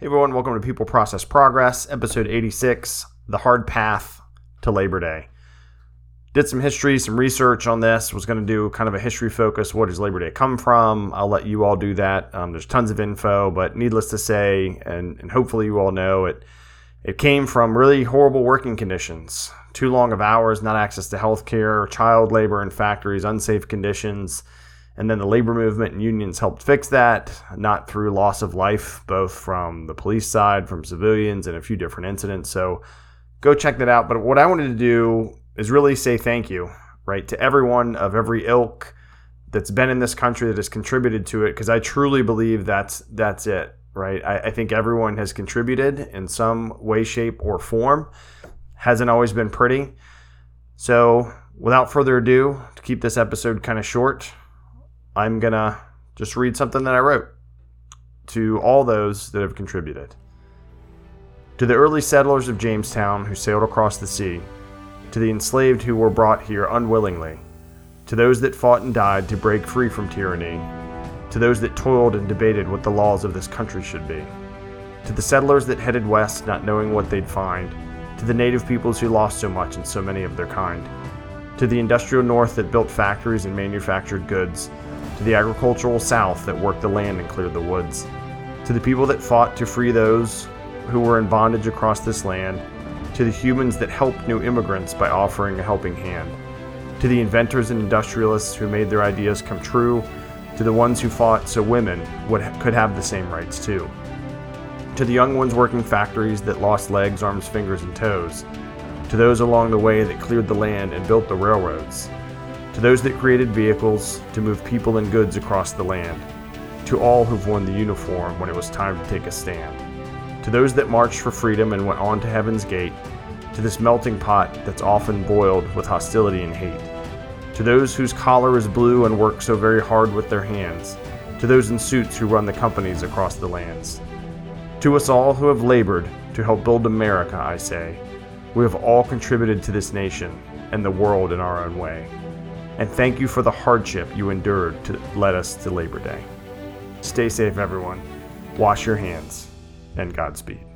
Hey everyone, welcome to People Process Progress, episode 86, The Hard Path to Labor Day. Did some history, some research on this, was going to do kind of a history focus, what does Labor Day come from? I'll let you all do that. There's tons of info, but needless to say, and hopefully you all know, it came from really horrible working conditions, too long of hours, not access to health care, child labor in factories, unsafe conditions. And then the labor movement and unions helped fix that, not through loss of life, both from the police side, from civilians, and a few different incidents. So go check that out. But what I wanted to do is really say thank you, right, to everyone of every ilk that's been in this country that has contributed to it, because I truly believe that's it, right? I think everyone has contributed in some way, shape, or form. Hasn't always been pretty. So without further ado, to keep this episode kind of short, I'm going to just read something that I wrote to all those that have contributed. To the early settlers of Jamestown who sailed across the sea, to the enslaved who were brought here unwillingly, to those that fought and died to break free from tyranny, to those that toiled and debated what the laws of this country should be, to the settlers that headed west not knowing what they'd find, to the native peoples who lost so much and so many of their kind, to the industrial north that built factories and manufactured goods, to the agricultural South that worked the land and cleared the woods, to the people that fought to free those who were in bondage across this land, to the humans that helped new immigrants by offering a helping hand, to the inventors and industrialists who made their ideas come true, to the ones who fought so women could have the same rights too, to the young ones working factories that lost legs, arms, fingers, and toes, to those along the way that cleared the land and built the railroads, to those that created vehicles to move people and goods across the land, to all who've worn the uniform when it was time to take a stand, to those that marched for freedom and went on to Heaven's Gate, to this melting pot that's often boiled with hostility and hate, to those whose collar is blue and work so very hard with their hands, to those in suits who run the companies across the lands. To us all who have labored to help build America, I say, we have all contributed to this nation and the world in our own way. And thank you for the hardship you endured to lead us to Labor Day. Stay safe, everyone. Wash your hands, and Godspeed.